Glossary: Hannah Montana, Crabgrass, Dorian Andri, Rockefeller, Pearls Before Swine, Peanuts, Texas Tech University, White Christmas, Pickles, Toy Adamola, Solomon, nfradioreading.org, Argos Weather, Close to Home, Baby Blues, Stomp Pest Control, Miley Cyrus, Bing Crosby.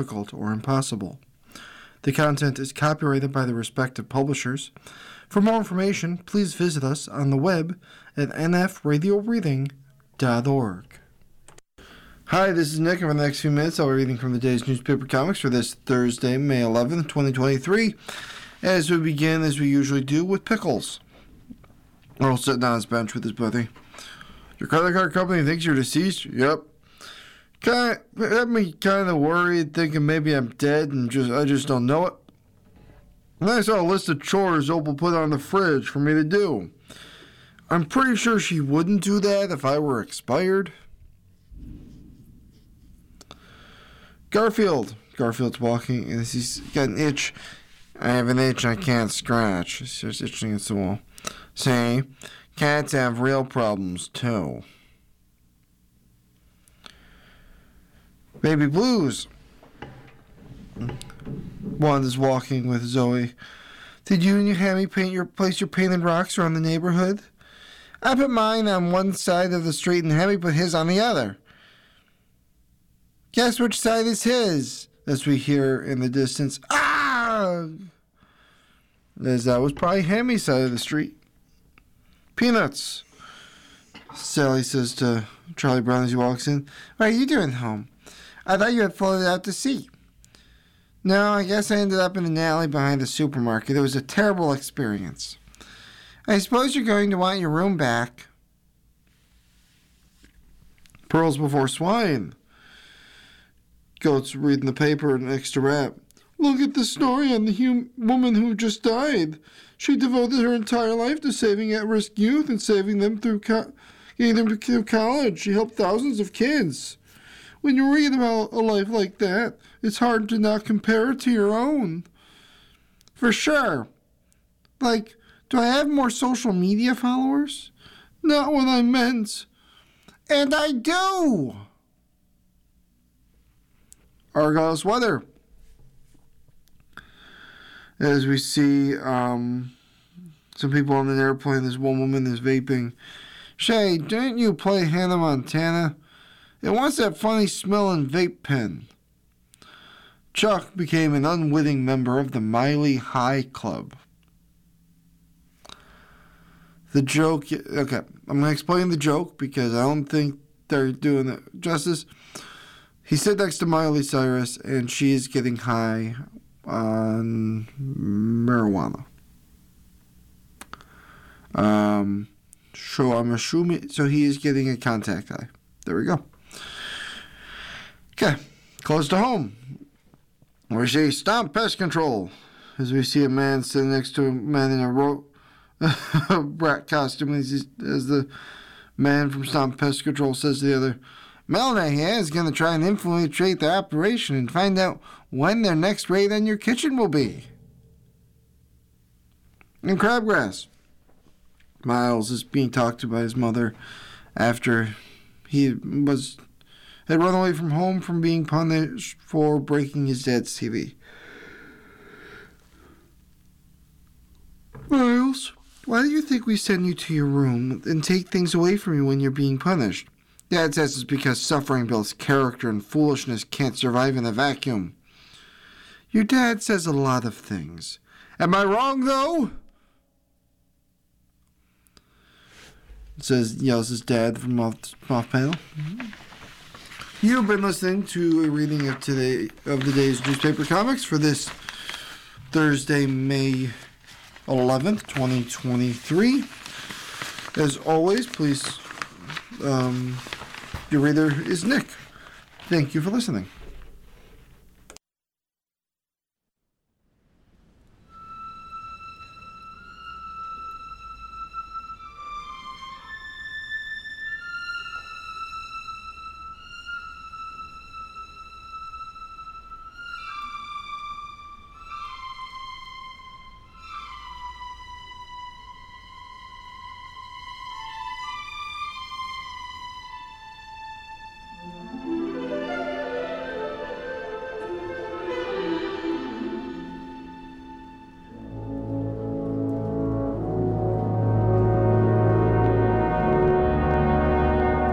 difficult or impossible. The content is copyrighted by the respective publishers. For more information, please visit us on the web at nfradioreading.org. Hi, this is Nick, and for the next few minutes I'll be reading from the day's newspaper comics for this Thursday, May 11th, 2023, as we begin, as we usually do, with Pickles. Earl sitting on his bench with his buddy. Your credit card company thinks you're deceased? Yep. Got me kind of worried, thinking maybe I'm dead and I just don't know it. And I saw a list of chores Opal put on the fridge for me to do. I'm pretty sure she wouldn't do that if I were expired. Garfield's walking, and he's got an itch. I have an itch I can't scratch. He's just itching against the wall. See, cats have real problems, too. Baby Blues. Wanda's walking with Zoe. Did you and your Hammy place your painted rocks around the neighborhood? I put mine on one side of the street, and Hammy put his on the other. Guess which side is his? As we hear in the distance, ah! As that was probably Hammy's side of the street. Peanuts. Sally says to Charlie Brown as he walks in, what are you doing home? I thought you had floated out to sea. No, I guess I ended up in an alley behind the supermarket. It was a terrible experience. I suppose you're going to want your room back. Pearls Before Swine. Goat's reading the paper next to Rat. Look at the story on the woman who just died. She devoted her entire life to saving at-risk youth and saving them through getting them through college. She helped thousands of kids. When you read about a life like that, it's hard to not compare it to your own. For sure. Like, do I have more social media followers? Not what I meant. And I do! Argos Weather. As we see some people on an airplane, there's one woman that's vaping. Shay, didn't you play Hannah Montana? And what's that funny smelling vape pen? Chuck became an unwitting member of the Miley High Club. The joke, okay, I'm going to explain the joke because I don't think they're doing it justice. He sat next to Miley Cyrus, and she is getting high on marijuana. So I'm assuming, so he is getting a contact high. There we go. Okay, Close to Home. We see Stomp Pest Control, as we see a man sitting next to a man in a rat costume, as the man from Stomp Pest Control says to the other, Melna here is going to try and infiltrate their operation and find out when their next raid on your kitchen will be. And Crabgrass. Miles is being talked to by his mother after he had run away from home from being punished for breaking his dad's TV. Miles, why do you think we send you to your room and take things away from you when you're being punished? Dad says it's because suffering builds character and foolishness can't survive in a vacuum. Your dad says a lot of things. Am I wrong, though? Yells his dad from off panel. Mm-hmm. You've been listening to a reading of the day's newspaper comics for this Thursday, May 11th, 2023. As always, please... your reader is Nick. Thank you for listening.